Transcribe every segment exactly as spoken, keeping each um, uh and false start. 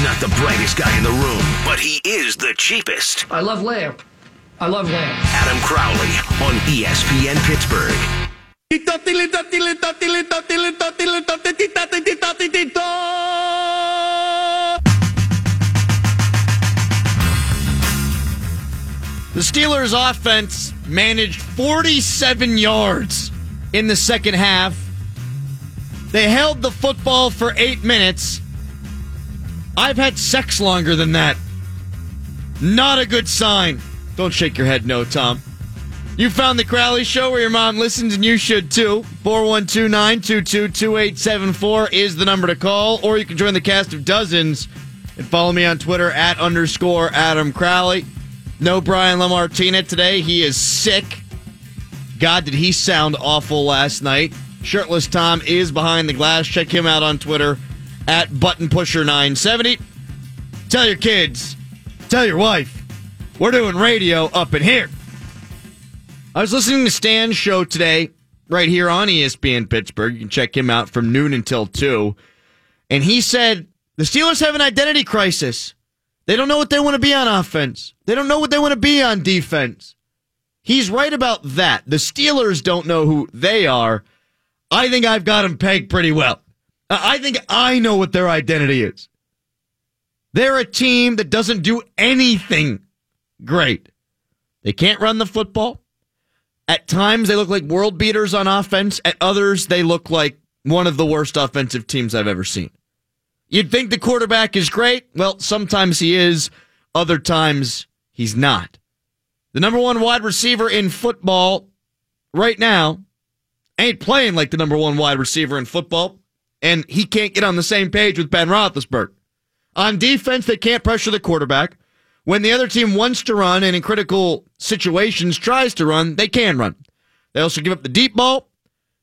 He's not the brightest guy in the room, but he is the cheapest. I love Lamp. I love Lamp. Adam Crowley on E S P N Pittsburgh. The Steelers' offense managed forty-seven yards in the second half. They held the football for eight minutes. I've had sex longer than that. Not a good sign. Don't shake your head no, Tom. You found the Crowley Show where your mom listens, and you should too. four one two, nine two two, two eight seven four is the number to call, or you can join the cast of dozens and follow me on Twitter at underscore Adam Crowley. No Brian LaMartina today. He is sick. God, did he sound awful last night. Shirtless Tom is behind the glass. Check him out on Twitter at button pusher nine seventy. Tell your kids, tell your wife, we're doing radio up in here. I was listening to Stan's show today right here on E S P N Pittsburgh. You can check him out from noon until two. And he said, the Steelers have an identity crisis. They don't know what they want to be on offense. They don't know what they want to be on defense. He's right about that. The Steelers don't know who they are. I think I've got them pegged pretty well. I think I know what their identity is. They're a team that doesn't do anything great. They can't run the football. At times, they look like world beaters on offense. At others, they look like one of the worst offensive teams I've ever seen. You'd think the quarterback is great. Well, sometimes he is. Other times, he's not. The number one wide receiver in football right now ain't playing like the number one wide receiver in football, and he can't get on the same page with Ben Roethlisberger. On defense, they can't pressure the quarterback. When the other team wants to run and in critical situations tries to run, they can run. They also give up the deep ball.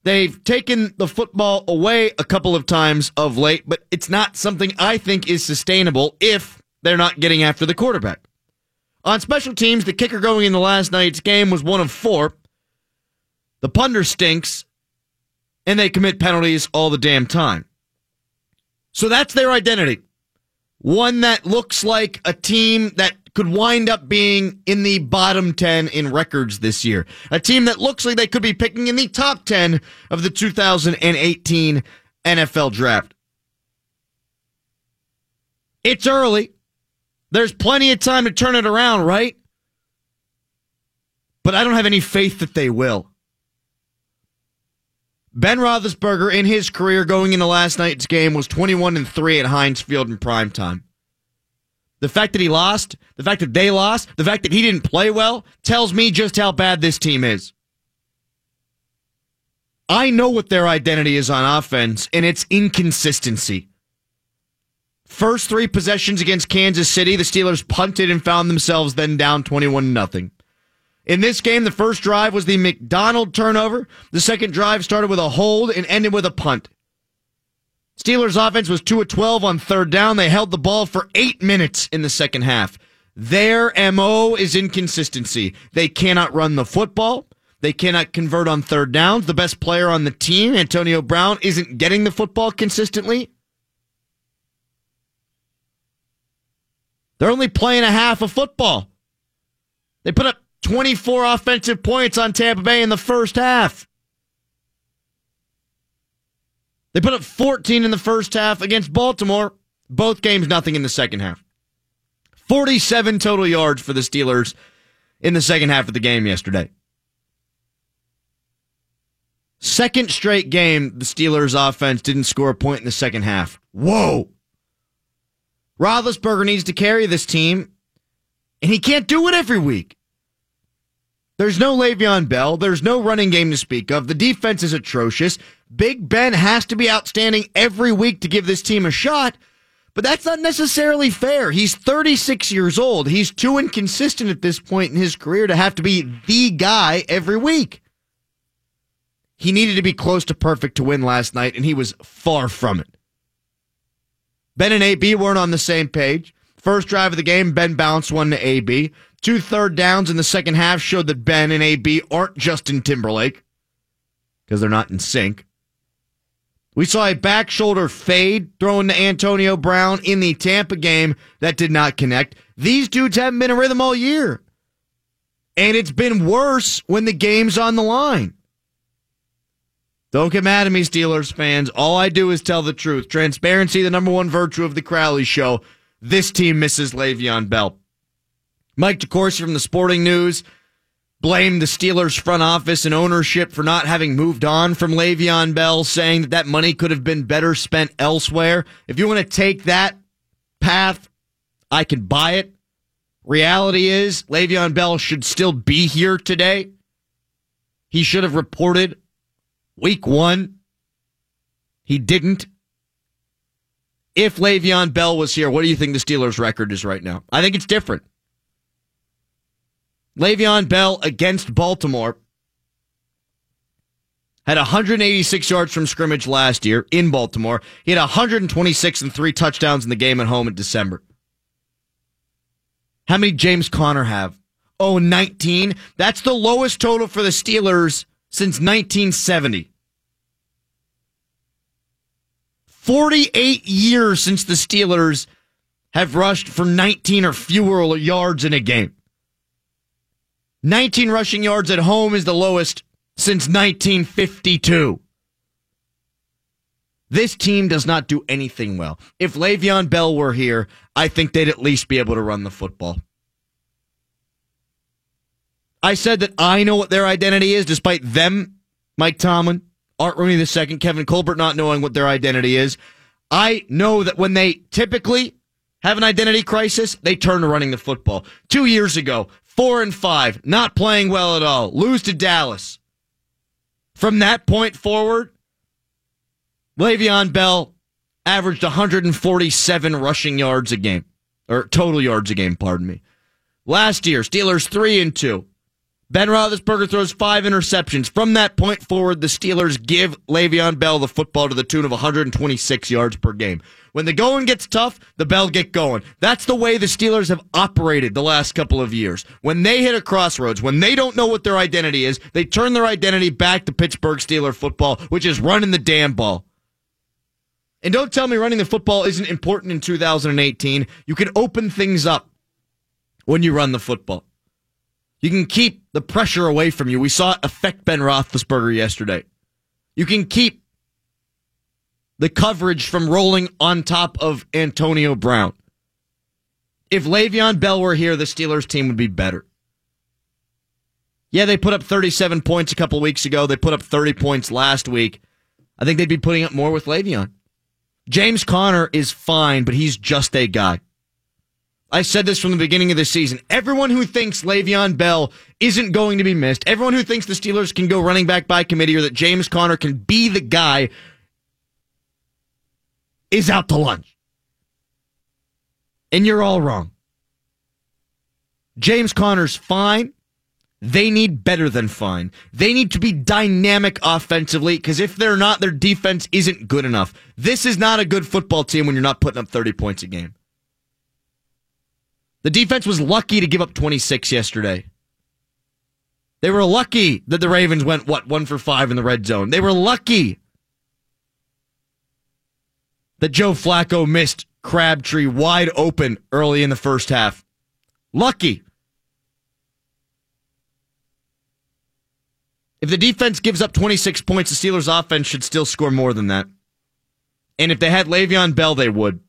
They've taken the football away a couple of times of late, but it's not something I think is sustainable if they're not getting after the quarterback. On special teams, the kicker going into last night's game was one of four. The punter stinks. And they commit penalties all the damn time. So that's their identity. One that looks like a team that could wind up being in the bottom ten in records this year. A team that looks like they could be picking in the top ten of the two thousand eighteen N F L draft. It's early. There's plenty of time to turn it around, right? But I don't have any faith that they will. Ben Roethlisberger, in his career going into last night's game, was twenty-one and three at Heinz Field in primetime. The fact that he lost, the fact that they lost, the fact that he didn't play well, tells me just how bad this team is. I know what their identity is on offense, and it's inconsistency. First three possessions against Kansas City, the Steelers punted and found themselves then down twenty-one nothing. In this game, the first drive was the McDonald turnover. The second drive started with a hold and ended with a punt. Steelers' offense was two of twelve on third down. They held the ball for eight minutes in the second half. Their M O is inconsistency. They cannot run the football. They cannot convert on third downs. The best player on the team, Antonio Brown, isn't getting the football consistently. They're only playing a half of football. They put up twenty-four offensive points on Tampa Bay in the first half. They put up fourteen in the first half against Baltimore. Both games, nothing in the second half. forty-seven total yards for the Steelers in the second half of the game yesterday. Second straight game, the Steelers' offense didn't score a point in the second half. Whoa! Roethlisberger needs to carry this team, and he can't do it every week. There's no Le'Veon Bell. There's no running game to speak of. The defense is atrocious. Big Ben has to be outstanding every week to give this team a shot, but that's not necessarily fair. He's thirty-six years old. He's too inconsistent at this point in his career to have to be the guy every week. He needed to be close to perfect to win last night, and he was far from it. Ben and A B weren't on the same page. First drive of the game, Ben bounced one to A B. Two third downs in the second half showed that Ben and A B aren't Justin Timberlake, because they're not in sync. We saw a back shoulder fade thrown to Antonio Brown in the Tampa game that did not connect. These dudes haven't been in rhythm all year. And it's been worse when the game's on the line. Don't get mad at me, Steelers fans. All I do is tell the truth. Transparency, the number one virtue of the Crowley Show. This team misses Le'Veon Bell. Mike DeCourcy from the Sporting News blamed the Steelers front office and ownership for not having moved on from Le'Veon Bell, saying that that money could have been better spent elsewhere. If you want to take that path, I can buy it. Reality is, Le'Veon Bell should still be here today. He should have reported week one. He didn't. If Le'Veon Bell was here, what do you think the Steelers' record is right now? I think it's different. Le'Veon Bell against Baltimore had one hundred eighty-six yards from scrimmage last year in Baltimore. He had one hundred twenty-six and three touchdowns in the game at home in December. How many James Conner have? Oh, nineteen. That's the lowest total for the Steelers since nineteen seventy. forty-eight years since the Steelers have rushed for nineteen or fewer yards in a game. nineteen rushing yards at home is the lowest since nineteen fifty-two. This team does not do anything well. If Le'Veon Bell were here, I think they'd at least be able to run the football. I said that I know what their identity is, despite them, Mike Tomlin, Art Rooney the Second, Kevin Colbert not knowing what their identity is. I know that when they typically have an identity crisis, they turn to running the football. Two years ago, Four and five, not playing well at all. Lose to Dallas. From that point forward, Le'Veon Bell averaged one hundred forty-seven rushing yards a game, or total yards a game, pardon me. Last year, Steelers three and two. Ben Roethlisberger throws five interceptions. From that point forward, the Steelers give Le'Veon Bell the football to the tune of one hundred twenty-six yards per game. When the going gets tough, the Bell get going. That's the way the Steelers have operated the last couple of years. When they hit a crossroads, when they don't know what their identity is, they turn their identity back to Pittsburgh Steeler football, which is running the damn ball. And don't tell me running the football isn't important in two thousand eighteen. You can open things up when you run the football. You can keep the pressure away from you. We saw it affect Ben Roethlisberger yesterday. You can keep the coverage from rolling on top of Antonio Brown. If Le'Veon Bell were here, the Steelers team would be better. Yeah, they put up thirty-seven points a couple weeks ago. They put up thirty points last week. I think they'd be putting up more with Le'Veon. James Conner is fine, but he's just a guy. I said this from the beginning of the season. Everyone who thinks Le'Veon Bell isn't going to be missed, everyone who thinks the Steelers can go running back by committee or that James Conner can be the guy is out to lunch. And you're all wrong. James Conner's fine. They need better than fine. They need to be dynamic offensively, because if they're not, their defense isn't good enough. This is not a good football team when you're not putting up thirty points a game. The defense was lucky to give up twenty-six yesterday. They were lucky that the Ravens went, what, one for five in the red zone. They were lucky that Joe Flacco missed Crabtree wide open early in the first half. Lucky. If the defense gives up twenty-six points, the Steelers' offense should still score more than that. And if they had Le'Veon Bell, they would.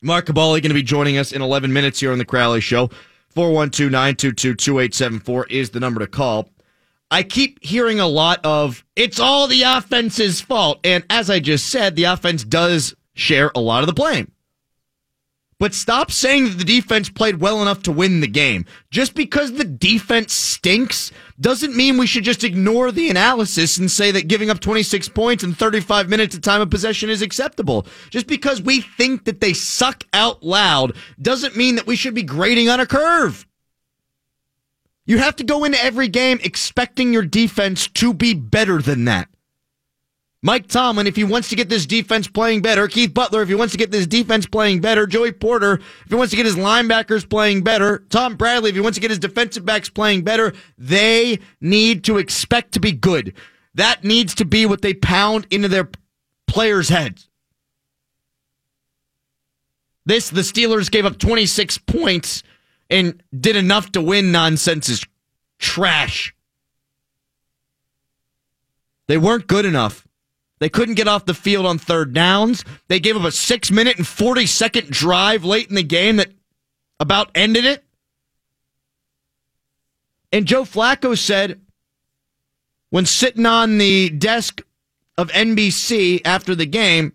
Mark Kaboly going to be joining us in eleven minutes here on The Crowley Show. four one two, nine two two, two eight seven four is the number to call. I keep hearing a lot of, it's all the offense's fault. And as I just said, the offense does share a lot of the blame. But stop saying that the defense played well enough to win the game. Just because the defense stinks doesn't mean we should just ignore the analysis and say that giving up twenty-six points in thirty-five minutes of time of possession is acceptable. Just because we think that they suck out loud doesn't mean that we should be grading on a curve. You have to go into every game expecting your defense to be better than that. Mike Tomlin, if he wants to get this defense playing better, Keith Butler, if he wants to get this defense playing better, Joey Porter, if he wants to get his linebackers playing better, Tom Bradley, if he wants to get his defensive backs playing better, they need to expect to be good. That needs to be what they pound into their players' heads. This, the Steelers gave up twenty-six points and did enough to win nonsense is trash. They weren't good enough. They couldn't get off the field on third downs. They gave up a six minute and forty second drive late in the game that about ended it. And Joe Flacco said, when sitting on the desk of N B C after the game,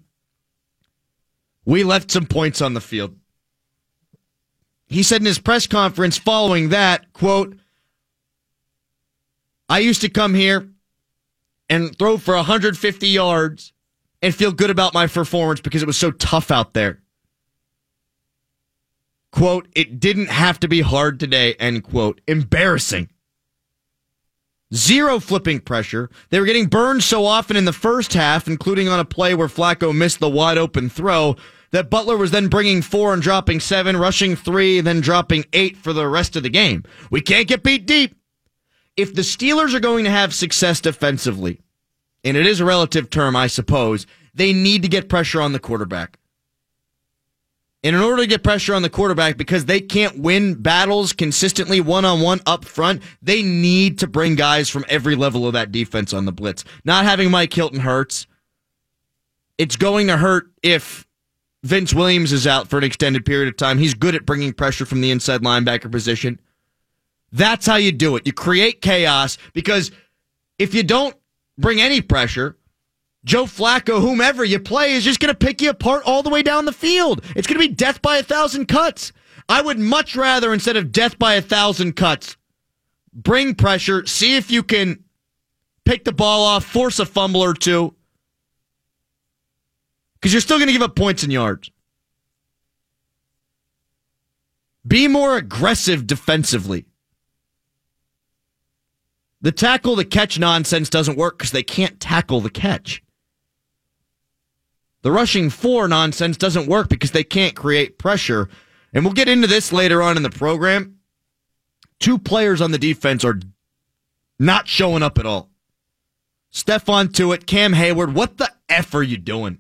we left some points on the field. He said in his press conference following that, quote, I used to come here and throw for one hundred fifty yards and feel good about my performance because it was so tough out there. Quote, it didn't have to be hard today, end quote. Embarrassing. Zero flipping pressure. They were getting burned so often in the first half, including on a play where Flacco missed the wide-open throw, that Butler was then bringing four and dropping seven, rushing three, then dropping eight for the rest of the game. We can't get beat deep. If the Steelers are going to have success defensively, and it is a relative term, I suppose, they need to get pressure on the quarterback. And in order to get pressure on the quarterback, because they can't win battles consistently one-on-one up front, they need to bring guys from every level of that defense on the blitz. Not having Mike Hilton hurts. It's going to hurt if Vince Williams is out for an extended period of time. He's good at bringing pressure from the inside linebacker position. That's how you do it. You create chaos, because if you don't bring any pressure, Joe Flacco, whomever you play, is just going to pick you apart all the way down the field. It's going to be death by a thousand cuts. I would much rather, instead of death by a thousand cuts, bring pressure, see if you can pick the ball off, force a fumble or two, because you're still going to give up points and yards. Be more aggressive defensively. The tackle the catch nonsense doesn't work because they can't tackle the catch. The rushing four nonsense doesn't work because they can't create pressure. And we'll get into this later on in the program. Two players on the defense are not showing up at all. Stephon Tuitt, Cam Hayward, what the F are you doing?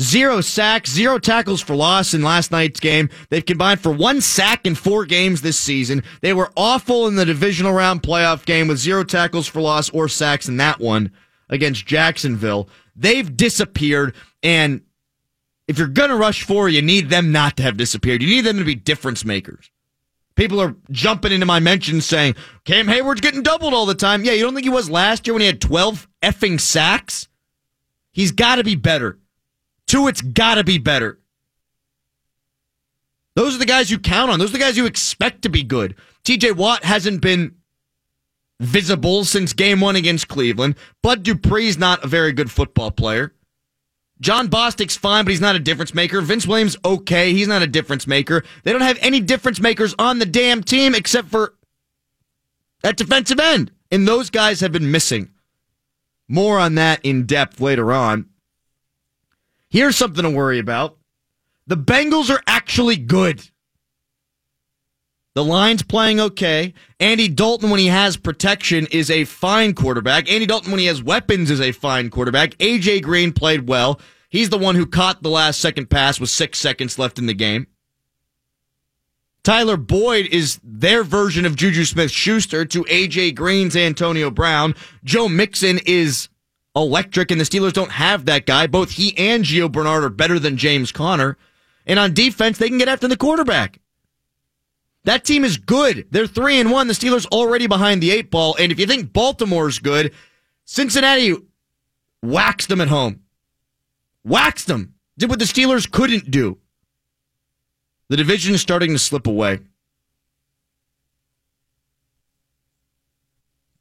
Zero sacks, zero tackles for loss in last night's game. They've combined for one sack in four games this season. They were awful in the divisional round playoff game with zero tackles for loss or sacks in that one against Jacksonville. They've disappeared, and if you're going to rush four, you need them not to have disappeared. You need them to be difference makers. People are jumping into my mentions saying, Cam Hayward's getting doubled all the time. Yeah, you don't think he was last year when he had twelve effing sacks? He's got to be better. Two, it's got to be better. Those are the guys you count on. Those are the guys you expect to be good. T J Watt hasn't been visible since game one against Cleveland. Bud Dupree's not a very good football player. John Bostic's fine, but he's not a difference maker. Vince Williams, okay, he's not a difference maker. They don't have any difference makers on the damn team except for that defensive end. And those guys have been missing. More on that in depth later on. Here's something to worry about. The Bengals are actually good. The line's playing okay. Andy Dalton, when he has protection, is a fine quarterback. Andy Dalton, when he has weapons, is a fine quarterback. A J. Green played well. He's the one who caught the last second pass with six seconds left in the game. Tyler Boyd is their version of Juju Smith-Schuster to A J. Green's Antonio Brown. Joe Mixon is electric, and the Steelers don't have that guy. Both he and Gio Bernard are better than James Conner. And on defense, they can get after the quarterback. That team is good. They're three and one. The Steelers already behind the eight ball. And if you think Baltimore's good, Cincinnati waxed them at home. Waxed them. Did what the Steelers couldn't do. The division is starting to slip away.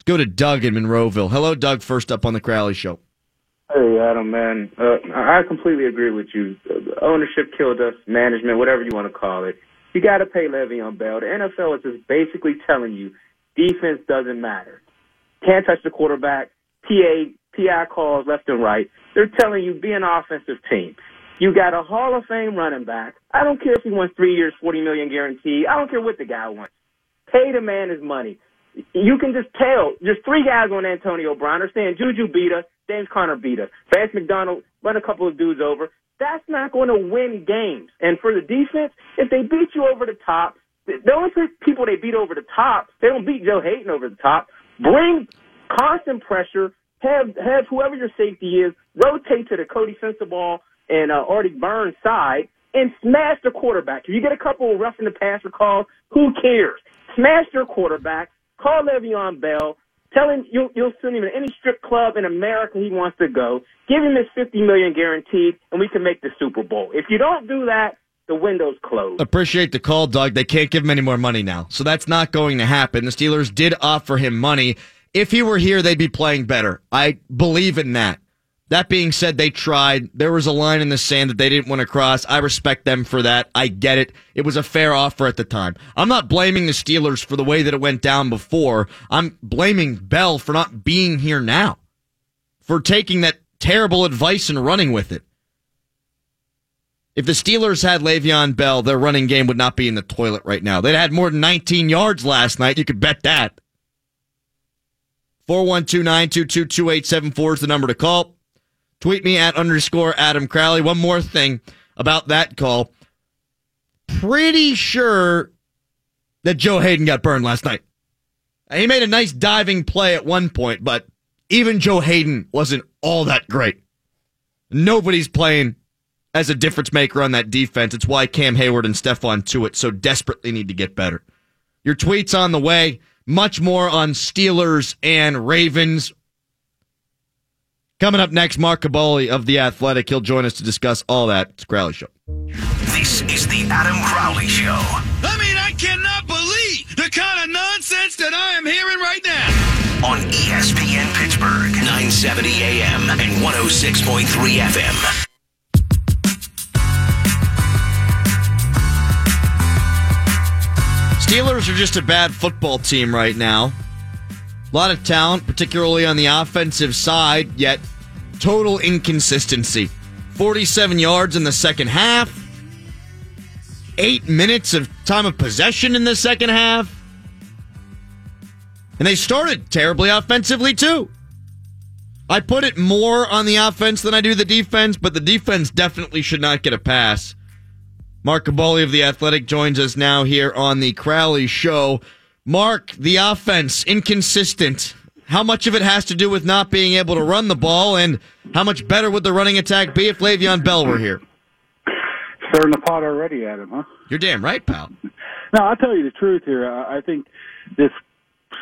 Go to Doug in Monroeville. Hello, Doug. First up on the Crowley Show. Hey, Adam, man. Uh, I completely agree with you. Ownership killed us, management, whatever you want to call it. You got to pay Le'Veon Bell. The N F L is just basically telling you defense doesn't matter. Can't touch the quarterback. P A, P I calls left and right. They're telling you be an offensive team. You got a Hall of Fame running back. I don't care if he wants three years, forty million dollars guaranteed. I don't care what the guy wants. Pay the man his money. You can just tell. There's three guys on Antonio Brown. They're saying Juju beat us. James Conner beat us. Vance McDonald run a couple of dudes over. That's not going to win games. And for the defense, if they beat you over the top, the only people they beat over the top, they don't beat Joe Haden over the top. Bring constant pressure. Have have whoever your safety is rotate to the Cody Sensabaugh and uh, Artie Burns side and smash the quarterback. If you get a couple of roughing the passer calls, who cares? Smash your quarterback. Call Le'Veon Bell. Tell him you'll, you'll send him to any strip club in America he wants to go. Give him his fifty million dollars guaranteed, and we can make the Super Bowl. If you don't do that, the window's closed. Appreciate the call, Doug. They can't give him any more money now, so that's not going to happen. The Steelers did offer him money. If he were here, they'd be playing better. I believe in that. That being said, they tried. There was a line in the sand that they didn't want to cross. I respect them for that. I get it. It was a fair offer at the time. I'm not blaming the Steelers for the way that it went down before. I'm blaming Bell for not being here now, for taking that terrible advice and running with it. If the Steelers had Le'Veon Bell, their running game would not be in the toilet right now. They'd had more than nineteen yards last night. You could bet that. four one two, nine two two, two eight seven four is the number to call. Tweet me at underscore Adam Crowley. One more thing about that call. Pretty sure that Joe Haden got burned last night. He made a nice diving play at one point, but even Joe Haden wasn't all that great. Nobody's playing as a difference maker on that defense. It's why Cam Hayward and Stephon Tuitt so desperately need to get better. Your tweet's on the way. Much more on Steelers and Ravens. Coming up next, Mark Kaboly of The Athletic. He'll join us to discuss all that. It's Crowley Show. This is The Adam Crowley Show. I mean, I cannot believe the kind of nonsense that I am hearing right now. On E S P N Pittsburgh, nine seventy A M and one oh six point three F M. Steelers are just a bad football team right now. A lot of talent, particularly on the offensive side, yet total inconsistency. forty-seven yards in the second half. Eight minutes of time of possession in the second half. And they started terribly offensively, too. I put it more on the offense than I do the defense, but the defense definitely should not get a pass. Mark Kaboly of The Athletic joins us now here on The Crowley Show. Mark, the offense, inconsistent. How much of it has to do with not being able to run the ball, and how much better would the running attack be if Le'Veon Bell were here? Stirring the pot already, Adam, huh? You're damn right, pal. No, I'll tell you the truth here. I think this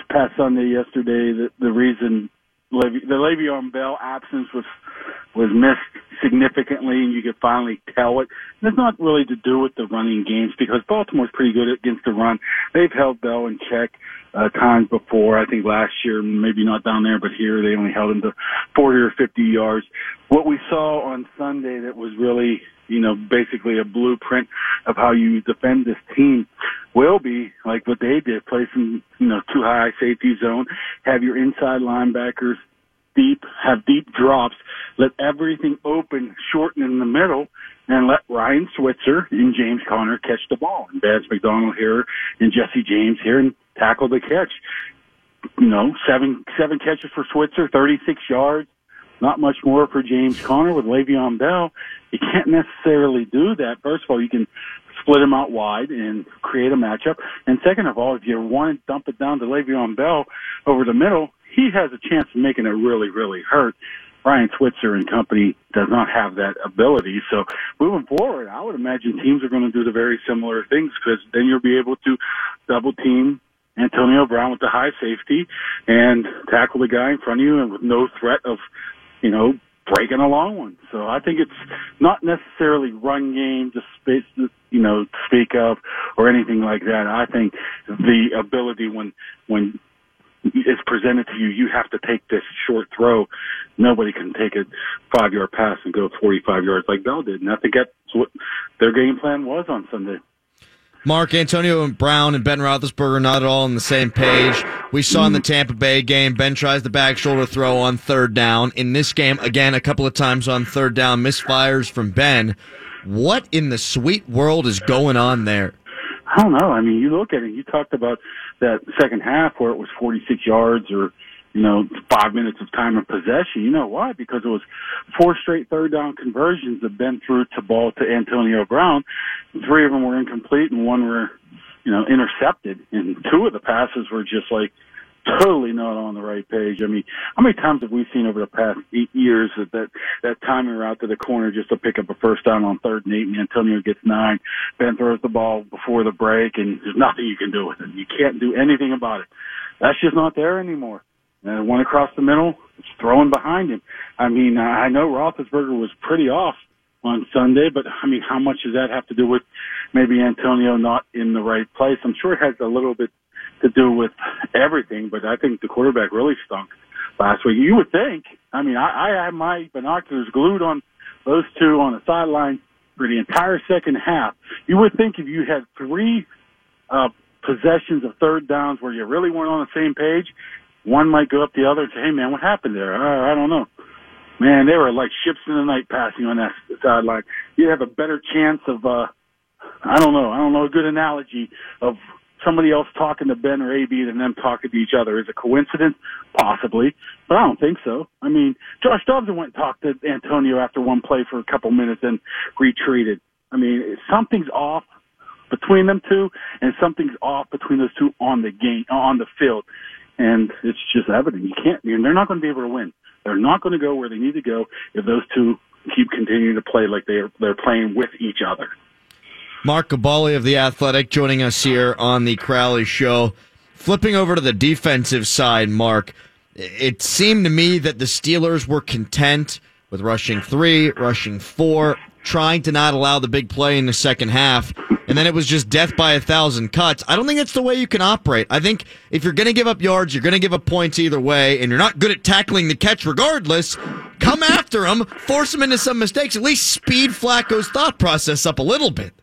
past Sunday, yesterday, the, the reason Le- the Le'Veon Bell absence was was missed significantly, and you could finally tell it. And it's not really to do with the running games, because Baltimore's pretty good against the run. They've held Bell in check uh, times before. I think last year, maybe not down there, but here they only held him to forty or fifty yards. What we saw on Sunday that was really, you know, basically a blueprint of how you defend this team will be like what they did, play some, you know, too high safety zone, have your inside linebackers deep, have deep drops, let everything open, shorten in the middle, and let Ryan Switzer and James Conner catch the ball. And Vance McDonald here and Jesse James here and tackle the catch. You know, seven seven catches for Switzer, thirty-six yards, not much more for James Conner. With Le'Veon Bell, you can't necessarily do that. First of all, you can split him out wide and create a matchup. And second of all, if you want to dump it down to Le'Veon Bell over the middle, he has a chance of making it really, really hurt. Ryan Switzer and company does not have that ability. So moving forward, I would imagine teams are going to do the very similar things, because then you'll be able to double-team Antonio Brown with the high safety and tackle the guy in front of you, and with no threat of, you know, breaking a long one. So I think it's not necessarily run game to speak, you know, to speak of or anything like that. I think the ability when when – it's presented to you, you have to take this short throw. Nobody can take a five-yard pass and go forty-five yards like Bell did. And I think that's what their game plan was on Sunday. Mark, Antonio Brown and Ben Roethlisberger not at all on the same page. We saw in the Tampa Bay game, Ben tries the back shoulder throw on third down. In this game, again, a couple of times on third down, misfires from Ben. What in the sweet world is going on there? I don't know. I mean, you look at it, you talked about that second half where it was forty-six yards or you know, five minutes of time of possession. You know why? Because it was four straight third down conversions that Ben threw to ball to Antonio Brown. Three of them were incomplete and one were, you know, intercepted. And two of the passes were just like totally not on the right page. I mean, how many times have we seen over the past eight years that that, that timing route to the corner just to pick up a first down on third and eight, and Antonio gets nine, Ben throws the ball before the break, and there's nothing you can do with it. You can't do anything about it. That's just not there anymore. And one across the middle, it's throwing behind him. I mean, I know Roethlisberger was pretty off on Sunday, but, I mean, how much does that have to do with maybe Antonio not in the right place? I'm sure it has a little bit to do with everything, but I think the quarterback really stunk last week. You would think. I mean, I, I had my binoculars glued on those two on the sideline for the entire second half. You would think if you had three uh, possessions of third downs where you really weren't on the same page, one might go up the other and say, hey, man, what happened there? Uh, I don't know. Man, they were like ships in the night passing on that sideline. You'd have a better chance of, uh, I don't know, I don't know, a good analogy of somebody else talking to Ben or A B than them talking to each other. Is it a coincidence? Possibly, but I don't think so. I mean, Josh Dobbs went and talked to Antonio after one play for a couple minutes and retreated. I mean, something's off between them two, and something's off between those two on the game, on the field. And it's just evident. You can't, they're not going to be able to win. They're not going to go where they need to go if those two keep continuing to play like they're they're playing with each other. Mark Kaboly of The Athletic joining us here on the Crowley Show. Flipping over to the defensive side, Mark, it seemed to me that the Steelers were content with rushing three, rushing four, trying to not allow the big play in the second half, and then it was just death by a thousand cuts. I don't think that's the way you can operate. I think if you're going to give up yards, you're going to give up points either way, and you're not good at tackling the catch regardless. Come after them, force them into some mistakes, at least speed Flacco's thought process up a little bit.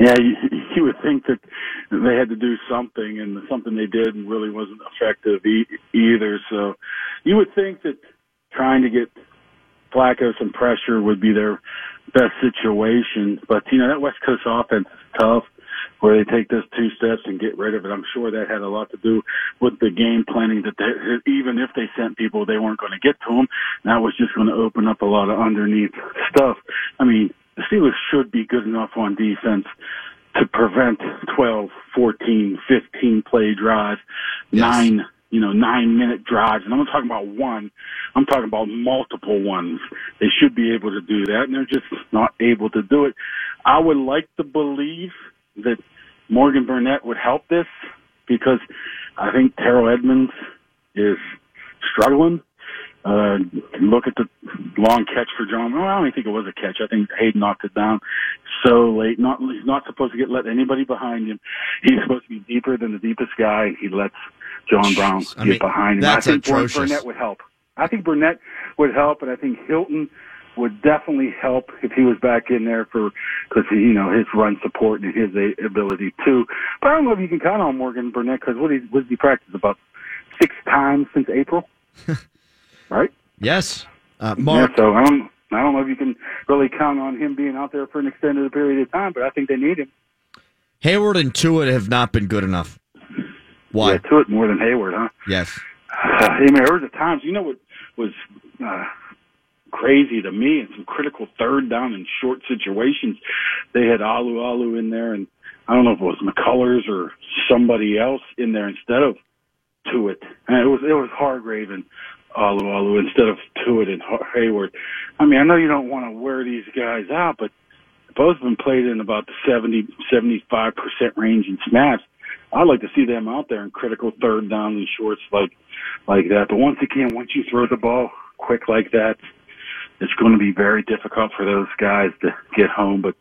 Yeah, you, you would think that they had to do something, and something they did really wasn't effective e- either. So you would think that trying to get Flacco some pressure would be their best situation. But, you know, that West Coast offense is tough, where they take those two steps and get rid of it. I'm sure that had a lot to do with the game planning, that they, even if they sent people, they weren't going to get to them. That was just going to open up a lot of underneath stuff. I mean, the Steelers should be good enough on defense to prevent twelve, fourteen, fifteen play drives, yes. nine, you know, nine minute drives. And I'm not talking about one. I'm talking about multiple ones. They should be able to do that, and they're just not able to do it. I would like to believe that Morgan Burnett would help this, because I think Terrell Edmonds is struggling. Uh, look at the long catch for John. Well, I don't even think it was a catch. I think Haden knocked it down so late. Not, he's not supposed to get let anybody behind him. He's supposed to be deeper than the deepest guy. He lets John Brown Jeez, get I mean, behind him. That's I think atrocious. Burnett would help. I think Burnett would help, and I think Hilton would definitely help if he was back in there for, because, you know, his run support and his ability too. But I don't know if you can count on Morgan Burnett, because what, what did he practice about six times since April? Right? Yes. Uh, Mark. Yeah, so I don't, I don't know if you can really count on him being out there for an extended period of time, but I think they need him. Hayward and Tuitt have not been good enough. Why? Yeah, Tuitt more than Hayward, huh? Yes. Uh, I mean, there were times, you know what was uh, crazy to me, in some critical third down and short situations, they had Alualu in there, and I don't know if it was McCullers or somebody else in there instead of Tuitt. And it was, it was Hargrave and Alualu instead of Tuitt and Hayward. I mean, I know you don't want to wear these guys out, but both of them played in about the seventy, seventy-five percent range in snaps. I'd like to see them out there in critical third down and shorts like, like that. But once again, once you throw the ball quick like that, it's going to be very difficult for those guys to get home. But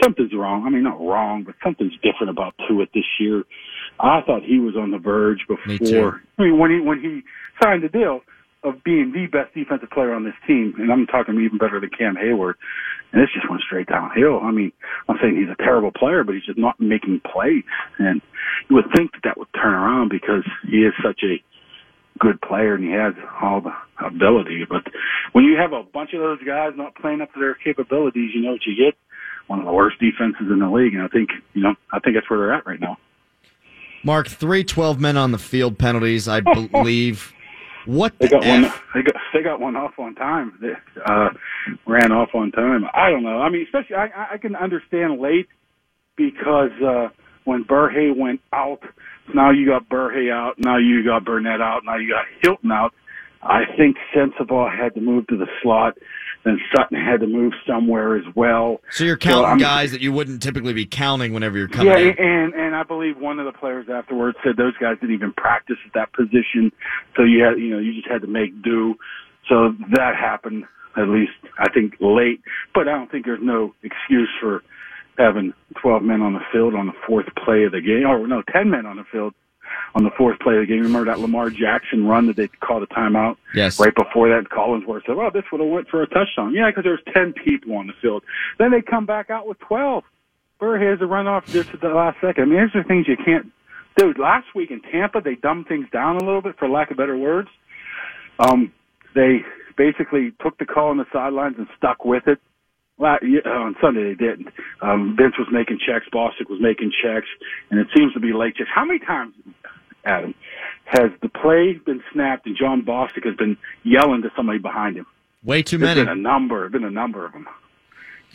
something's wrong. I mean, not wrong, but something's different about Tuitt this year. I thought he was on the verge before. Me too. I mean, when he, when he signed the deal, of being the best defensive player on this team, and I'm talking even better than Cam Hayward, and it's just went straight downhill. I mean, I'm saying he's a terrible player, but he's just not making plays, and you would think that that would turn around because he is such a good player and he has all the ability. But when you have a bunch of those guys not playing up to their capabilities, you know what you get? One of the worst defenses in the league, and I think, you know, I think that's where they're at right now. Mark, three twelve men on the field penalties, I believe... What they the got F? One, they got they got one off on time. They, uh, ran off on time. I don't know. I mean, especially I, I can understand late because uh, when Burhay went out, now you got Burhay out, now you got Burnett out, now you got Hilton out. I think Sensabaugh had to move to the slot, then Sutton had to move somewhere as well. So you're counting so guys that you wouldn't typically be counting whenever you're coming in. Yeah, and, and I believe one of the players afterwards said those guys didn't even practice at that position, so you had, you know, you just had to make do. So that happened, at least I think late, but I don't think there's no excuse for having twelve men on the field on the fourth play of the game, or no, ten men on the field on the fourth play of the game. Remember that Lamar Jackson run that they called a timeout? Yes. Right before that, Collinsworth said, well, this would have went for a touchdown. Yeah, because there was ten people on the field. Then they come back out with twelve. Burhay has a runoff just at the last second. I mean, these are things you can't do. Last week in Tampa, they dumbed things down a little bit, for lack of better words. Um, they basically took the call on the sidelines and stuck with it. On Sunday, they didn't. Um, Vince was making checks. Bostic was making checks. And it seems to be late checks. How many times, Adam, has the play been snapped and John Bostic has been yelling to somebody behind him? Way too many. There's been a number. There's been a number of them.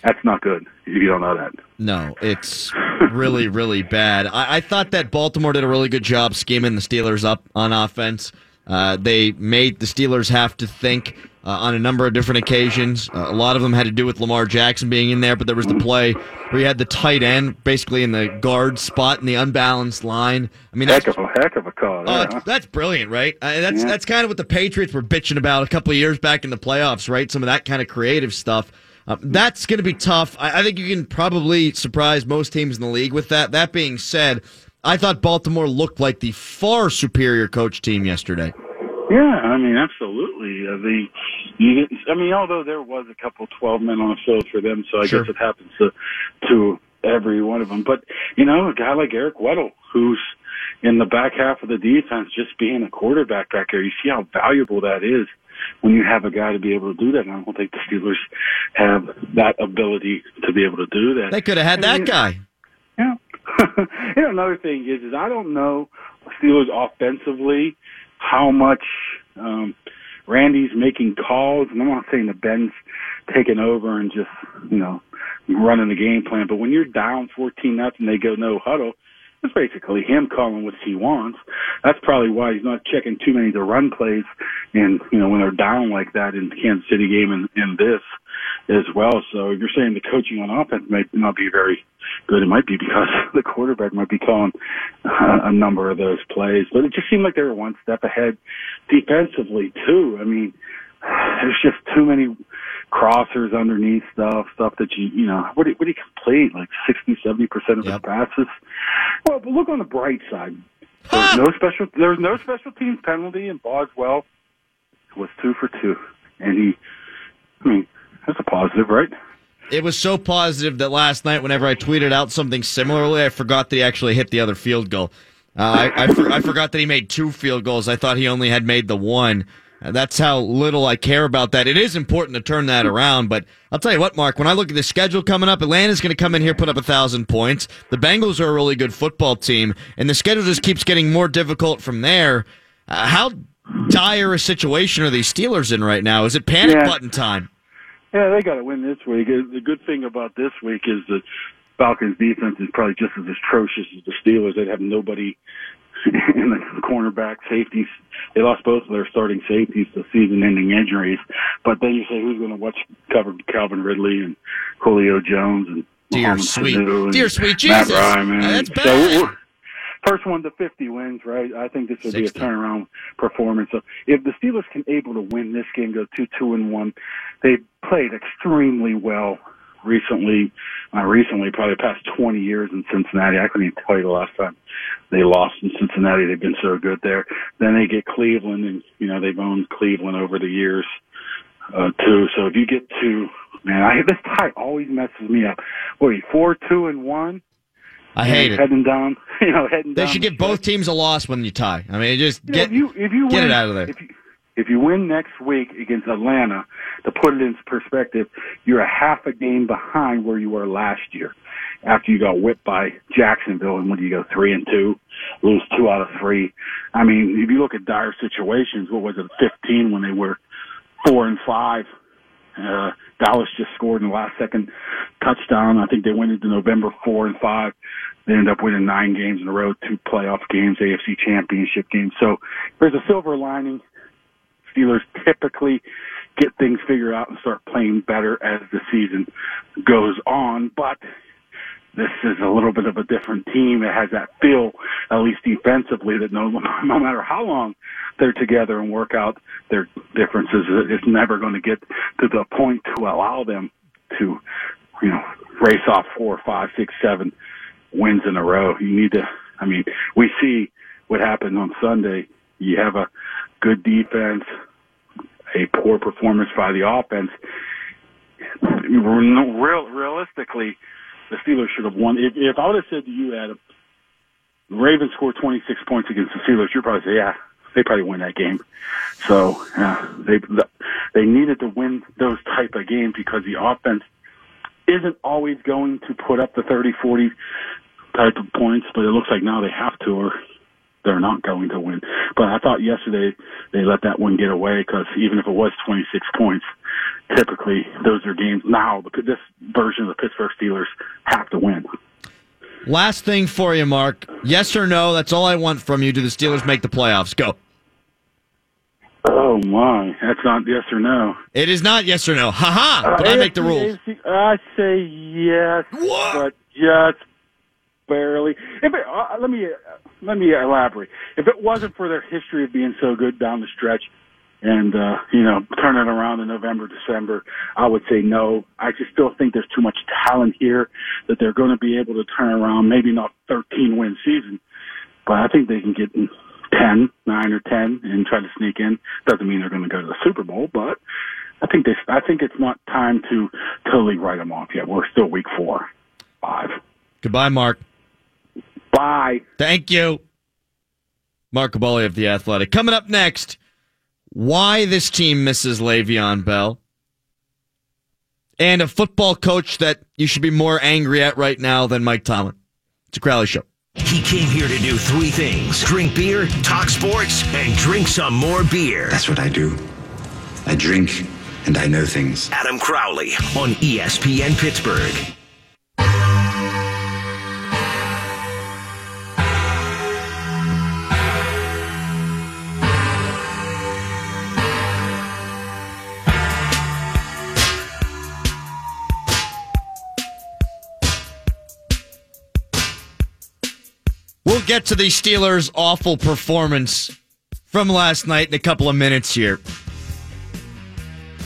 That's not good. You don't know that. No, it's really, really bad. I-, I thought that Baltimore did a really good job scheming the Steelers up on offense. Uh, they made the Steelers have to think uh, on a number of different occasions. Uh, a lot of them had to do with Lamar Jackson being in there, but there was the play where you had the tight end basically in the guard spot in the unbalanced line. I mean, that's, heck of a heck of a call. Uh, yeah. That's brilliant, right? Uh, that's yeah. that's kind of what the Patriots were bitching about a couple of years back in the playoffs, right? Some of that kind of creative stuff. Uh, that's going to be tough. I, I think you can probably surprise most teams in the league with that. That being said, I thought Baltimore looked like the far superior coach team yesterday. Yeah, I mean, absolutely. Uh, the, you, I mean, although there was a couple twelve men on the field for them, so I sure. guess it happens to, to every one of them. But, you know, a guy like Eric Weddle, who's in the back half of the defense, just being a quarterback back there, you see how valuable that is when you have a guy to be able to do that. And I don't think the Steelers have that ability to be able to do that. They could have had that I mean, guy. Yeah. You know, another thing is, is I don't know Steelers offensively how much um, Randy's making calls, and I'm not saying that Ben's taking over and just, you know, running the game plan, but when you're down fourteen nothing, they go no huddle, it's basically him calling what he wants. That's probably why he's not checking too many to run plays, and, you know, when they're down like that in the Kansas City game and, and this as well. So if you're saying the coaching on offense may not be very good, it might be because the quarterback might be calling uh, a number of those plays. But it just seemed like they were one step ahead defensively, too. I mean, there's just too many crossers underneath stuff, stuff that you, you know, what do you, what do you complete? Like sixty, seventy percent of yep. the passes? Well, but look on the bright side. Huh? There's no special, there's no special teams penalty, and Boswell was two for two. And he, I mean, that's a positive, right? It was so positive that last night, whenever I tweeted out something similarly, I forgot that he actually hit the other field goal. Uh, I, I, for, I forgot that he made two field goals. I thought he only had made the one. Uh, that's how little I care about that. It is important to turn that around, but I'll tell you what, Mark, when I look at the schedule coming up, Atlanta's going to come in here, put up one thousand points. The Bengals are a really good football team, and the schedule just keeps getting more difficult from there. Uh, how dire a situation are these Steelers in right now? Is it panic yeah. button time? Yeah, they got to win this week. The good thing about this week is that Falcons' defense is probably just as atrocious as the Steelers. They have nobody in the cornerback, safeties. They lost both of their starting safeties to season-ending injuries. But then you say, who's going to watch cover Calvin Ridley and Julio Jones and Dear Muhammad sweet, and dear sweet Jesus, Matt Ryan, that's bad. So first one to fifty wins, right? I think this will be a turnaround performance. So if the Steelers can able to win this game, go two two and one, they played extremely well recently. Uh, recently, probably the past twenty years in Cincinnati. I couldn't even tell you the last time they lost in Cincinnati. They've been so good there. Then they get Cleveland, and you know they've owned Cleveland over the years uh, too. So if you get to, man, I, this tie always messes me up. Wait, four two and one. I hate it. Heading down, you know, heading down. They should give both teams a loss when you tie. I mean, just get, you know, if you, if you get win, it out of there. If you, if you win next week against Atlanta, to put it into perspective, you're a half a game behind where you were last year. after you got whipped by Jacksonville, and when you go three and two, lose two out of three. I mean, if you look at dire situations, what was it, fifteen when they were four and five? Uh, Dallas just scored in the last second touchdown. I think they went into November four and five. They ended up winning nine games in a row, two playoff games, A F C championship games. So there's a silver lining. Steelers typically get things figured out and start playing better as the season goes on. But this is a little bit of a different team. It has that feel, at least defensively, that no, no matter how long they're together and work out their differences, it's never going to get to the point to allow them to, you know, race off four, five, six, seven wins in a row. You need to, I mean, we see what happened on Sunday. You have a good defense, a poor performance by the offense. Real, realistically, the Steelers should have won. If, if I would have said to you, Adam, the Ravens scored twenty-six points against the Steelers, you'd probably say, yeah, they probably win that game. So uh, they they needed to win those type of games because the offense isn't always going to put up the thirty, forty type of points, but it looks like now they have to, or they're not going to win. But I thought yesterday they let that one get away, because even if it was twenty-six points, typically those are games now, this version of the Pittsburgh Steelers have to win. Last thing for you, Mark. Yes or no, that's all I want from you. Do the Steelers make the playoffs? Go. Oh, my. That's not yes or no. It is not yes or no. Ha-ha. Uh, but I make the rules. I say yes, what? But yes, barely. If it, uh, let me... Uh, Let me elaborate. If it wasn't for their history of being so good down the stretch and, uh, you know, turning around in November, December, I would say no. I just still think there's too much talent here that they're going to be able to turn around, maybe not thirteen-win season, but I think they can get ten, nine or ten and try to sneak in. Doesn't mean they're going to go to the Super Bowl, but I think, they, I think it's not time to totally write them off yet. We're still week four, five. Goodbye, Mark. Bye. Thank you. Mark Kaboly of The Athletic. Coming up next, why this team misses Le'Veon Bell, and a football coach that you should be more angry at right now than Mike Tomlin. It's a Crowley Show. He came here to do three things: drink beer, talk sports, and drink some more beer. That's what I do. I drink and I know things. Adam Crowley on E S P N Pittsburgh. Get to the Steelers' awful performance from last night in a couple of minutes here.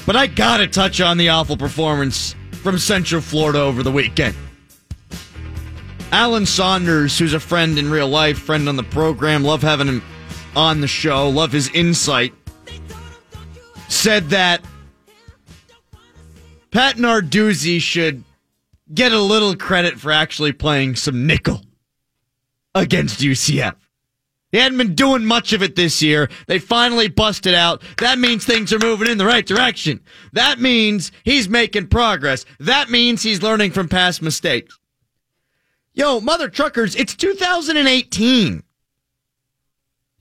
But I gotta touch on the awful performance from Central Florida over the weekend. Alan Saunders, who's a friend in real life, friend on the program, love having him on the show, love his insight, said that Pat Narduzzi should get a little credit for actually playing some nickel against U C F. He hadn't been doing much of it this year. They finally busted out. That means things are moving in the right direction. That means he's making progress. That means he's learning from past mistakes. Yo, mother truckers, it's two thousand eighteen.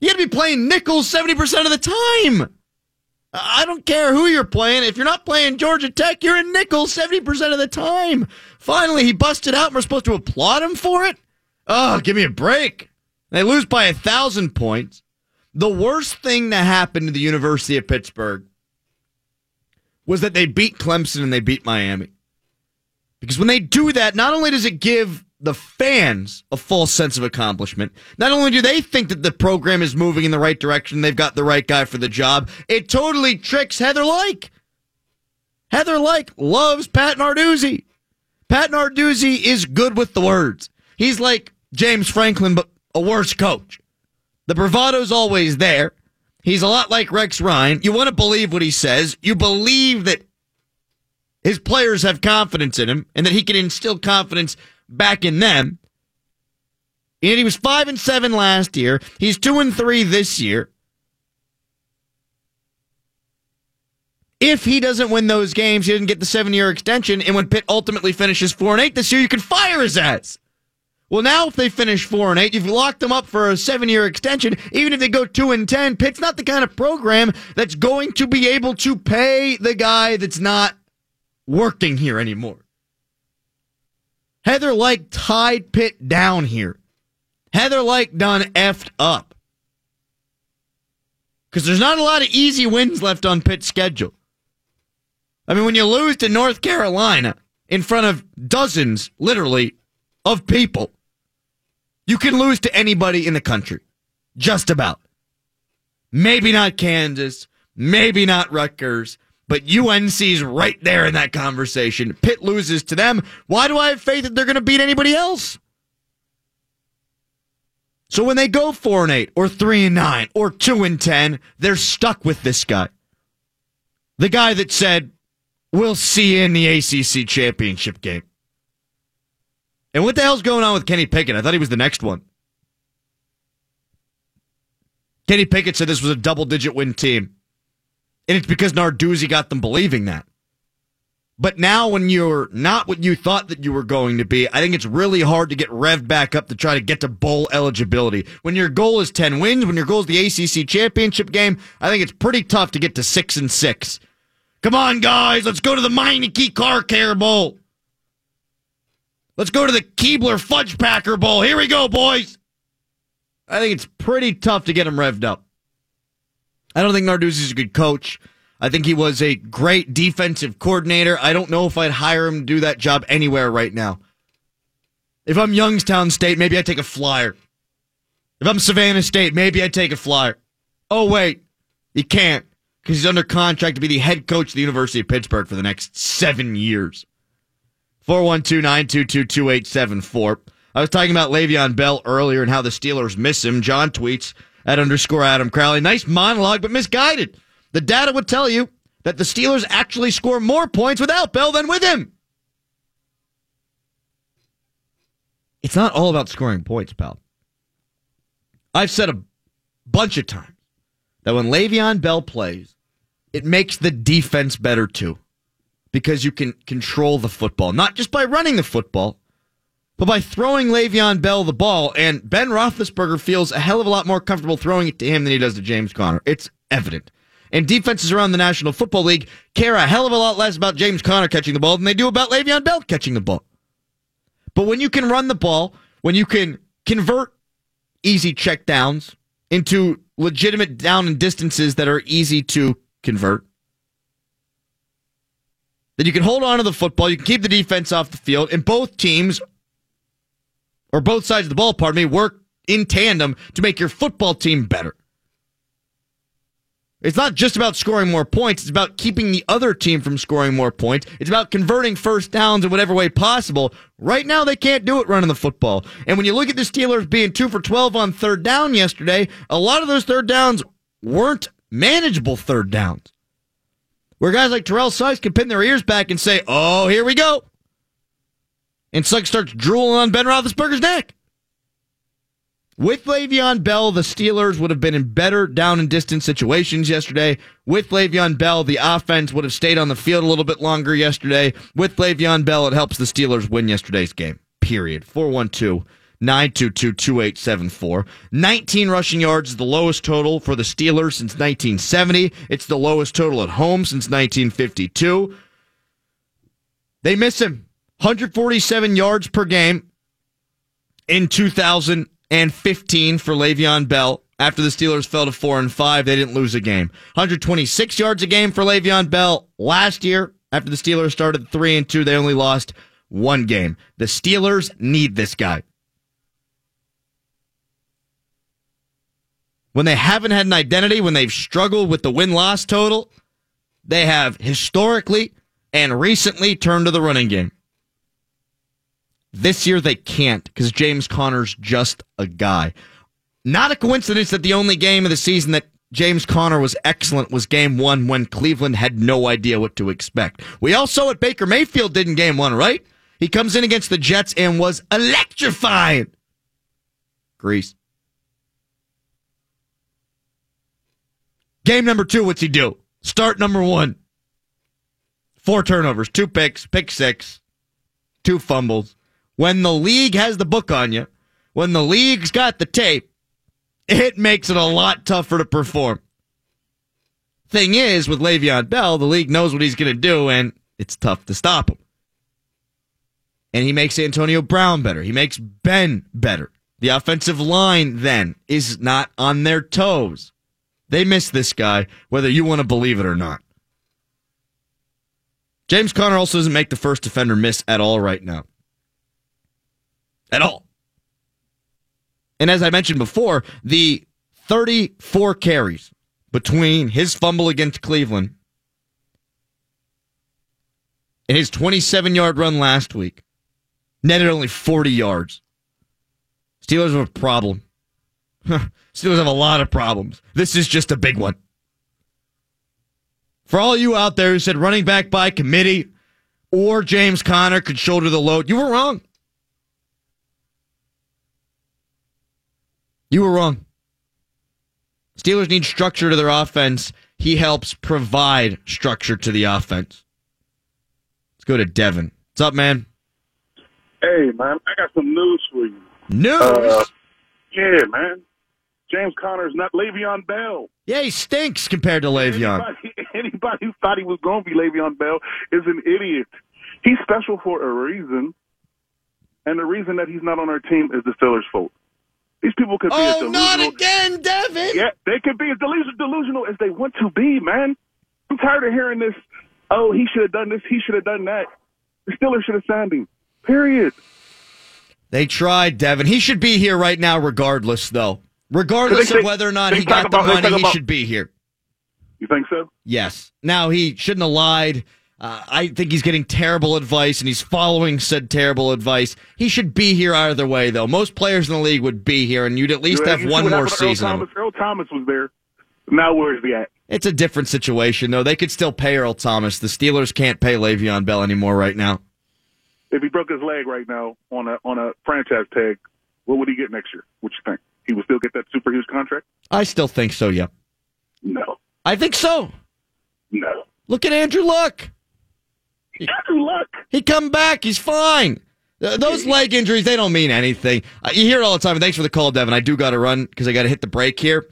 You gotta be playing nickel seventy percent of the time. I don't care who you're playing. If you're not playing Georgia Tech, you're in nickel seventy percent of the time. Finally, he busted out, and we're supposed to applaud him for it? Oh, give me a break. They lose by a thousand points. The worst thing that happened to the University of Pittsburgh was that they beat Clemson and they beat Miami. Because when they do that, not only does it give the fans a false sense of accomplishment, not only do they think that the program is moving in the right direction, they've got the right guy for the job, it totally tricks Heather Like. Heather Like loves Pat Narduzzi. Pat Narduzzi is good with the words. He's like James Franklin, but a worse coach. The bravado's always there. He's a lot like Rex Ryan. You want to believe what he says. You believe that his players have confidence in him and that he can instill confidence back in them. And he was five and seven last year. He's two and three this year. If he doesn't win those games, he doesn't get the seven-year extension, and when Pitt ultimately finishes four and eight this year, you can fire his ass. Well, now if they finish four and eight, you've locked them up for a seven-year extension. Even if they go two and ten, Pitt's not the kind of program that's going to be able to pay the guy that's not working here anymore. Heather Like tied Pitt down here. Heather Like done effed up. Because there's not a lot of easy wins left on Pitt's schedule. I mean, when you lose to North Carolina in front of dozens, literally, of people, you can lose to anybody in the country. Just about. Maybe not Kansas, maybe not Rutgers, but U N C's right there in that conversation. Pitt loses to them. Why do I have faith that they're going to beat anybody else? So when they go four and eight, or three and nine, or two and ten, they're stuck with this guy. The guy that said, we'll see you in the A C C championship game. And what the hell's going on with Kenny Pickett? I thought he was the next one. Kenny Pickett said this was a double-digit win team. And it's because Narduzzi got them believing that. But now when you're not what you thought that you were going to be, I think it's really hard to get revved back up to try to get to bowl eligibility. When your goal is ten wins, when your goal is the A C C championship game, I think it's pretty tough to get to six and six. Come on, guys, let's go to the Meineke Car Care Bowl. Let's go to the Keebler Fudge Packer Bowl. Here we go, boys. I think it's pretty tough to get them revved up. I don't think Narduzzi's a good coach. I think he was a great defensive coordinator. I don't know if I'd hire him to do that job anywhere right now. If I'm Youngstown State, maybe I'd take a flyer. If I'm Savannah State, maybe I'd take a flyer. Oh, wait. He can't, because he's under contract to be the head coach of the University of Pittsburgh for the next seven years. four one two, nine two two, two eight seven four. I was talking about Le'Veon Bell earlier and how the Steelers miss him. John tweets at underscore Adam Crowley. Nice monologue, but misguided. The data would tell you that the Steelers actually score more points without Bell than with him. It's not all about scoring points, pal. I've said a bunch of times that when Le'Veon Bell plays, it makes the defense better too, because you can control the football, not just by running the football, but by throwing Le'Veon Bell the ball. And Ben Roethlisberger feels a hell of a lot more comfortable throwing it to him than he does to James Conner. It's evident. And defenses around the National Football League care a hell of a lot less about James Conner catching the ball than they do about Le'Veon Bell catching the ball. But when you can run the ball, when you can convert easy check downs into legitimate down and distances that are easy to convert, then you can hold on to the football, you can keep the defense off the field, and both teams, or both sides of the ball, pardon me, work in tandem to make your football team better. It's not just about scoring more points. It's about keeping the other team from scoring more points. It's about converting first downs in whatever way possible. Right now, they can't do it running the football. And when you look at the Steelers being two for twelve on third down yesterday, a lot of those third downs weren't manageable third downs, where guys like Terrell Suggs can pin their ears back and say, oh, here we go. And Suggs starts drooling on Ben Roethlisberger's neck. With Le'Veon Bell, the Steelers would have been in better down and distance situations yesterday. With Le'Veon Bell, the offense would have stayed on the field a little bit longer yesterday. With Le'Veon Bell, it helps the Steelers win yesterday's game. Period. four one two, nine two two, two eight seven four. nineteen rushing yards is the lowest total for the Steelers since nineteen seventy. It's the lowest total at home since nineteen fifty-two. They miss him. one hundred forty-seven yards per game in two thousand. And fifteen for Le'Veon Bell. After the Steelers fell to four and five, they didn't lose a game. one hundred twenty-six yards a game for Le'Veon Bell last year. After the Steelers started three and two, they only lost one game. The Steelers need this guy. When they haven't had an identity, when they've struggled with the win-loss total, they have historically and recently turned to the running game. This year they can't, because James Conner's just a guy. Not a coincidence that the only game of the season that James Conner was excellent was game one, when Cleveland had no idea what to expect. We all saw what Baker Mayfield did in game one, right? He comes in against the Jets and was electrifying. Grease. Game number two, what's he do? Start number one. Four turnovers, two picks, pick six, two fumbles. When the league has the book on you, when the league's got the tape, it makes it a lot tougher to perform. Thing is, with Le'Veon Bell, the league knows what he's going to do, and it's tough to stop him. And he makes Antonio Brown better. He makes Ben better. The offensive line, then, is not on their toes. They miss this guy, whether you want to believe it or not. James Conner also doesn't make the first defender miss at all right now. At all. And as I mentioned before, the thirty-four carries between his fumble against Cleveland and his twenty-seven-yard run last week netted only forty yards. Steelers have a problem. Steelers have a lot of problems. This is just a big one. For all you out there who said running back by committee or James Conner could shoulder the load, you were wrong. You were wrong. Steelers need structure to their offense. He helps provide structure to the offense. Let's go to Devin. What's up, man? Hey, man, I got some news for you. News? Uh, yeah, man. James Conner's not Le'Veon Bell. Yeah, he stinks compared to Le'Veon. Anybody, anybody who thought he was going to be Le'Veon Bell is an idiot. He's special for a reason, and the reason that he's not on our team is the Steelers' fault. These people could be oh, as delusional. Oh, not again, Devin! Yeah, they could be as delusional as they want to be, man. I'm tired of hearing this, oh, he should have done this, he should have done that. The Steelers should have signed him. Period. They tried, Devin. He should be here right now regardless, though. Regardless think, of whether or not he got about, the money, he about, should be here. You think so? Yes. Now, he shouldn't have lied. Uh, I think he's getting terrible advice, and he's following said terrible advice. He should be here either way, though. Most players in the league would be here, and you'd at least you have one more season. Earl Thomas. Earl Thomas was there. Now where is he at? It's a different situation, though. They could still pay Earl Thomas. The Steelers can't pay Le'Veon Bell anymore right now. If he broke his leg right now on a on a franchise tag, what would he get next year? What you think? He would still get that super huge contract? I still think so, yeah. No. I think so. No. Look at Andrew Luck. Andrew Luck. He come back. He's fine. Those leg injuries, they don't mean anything. You hear it all the time. Thanks for the call, Devin. I do got to run because I got to hit the break here.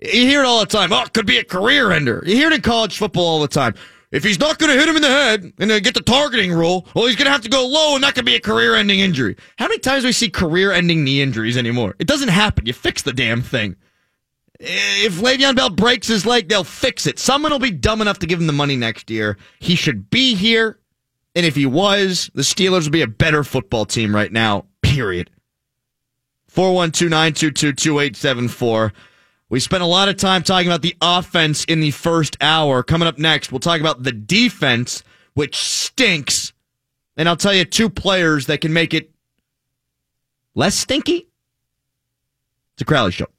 You hear it all the time. Oh, it could be a career ender. You hear it in college football all the time. If he's not going to hit him in the head and then get the targeting rule, well, he's going to have to go low, and that could be a career-ending injury. How many times do we see career-ending knee injuries anymore? It doesn't happen. You fix the damn thing. If Le'Veon Bell breaks his leg, they'll fix it. Someone will be dumb enough to give him the money next year. He should be here, and if he was, the Steelers would be a better football team right now, period. four one two, nine two two, two eight seven four. We spent a lot of time talking about the offense in the first hour. Coming up next, we'll talk about the defense, which stinks. And I'll tell you two players that can make it less stinky. It's a Crowley Show.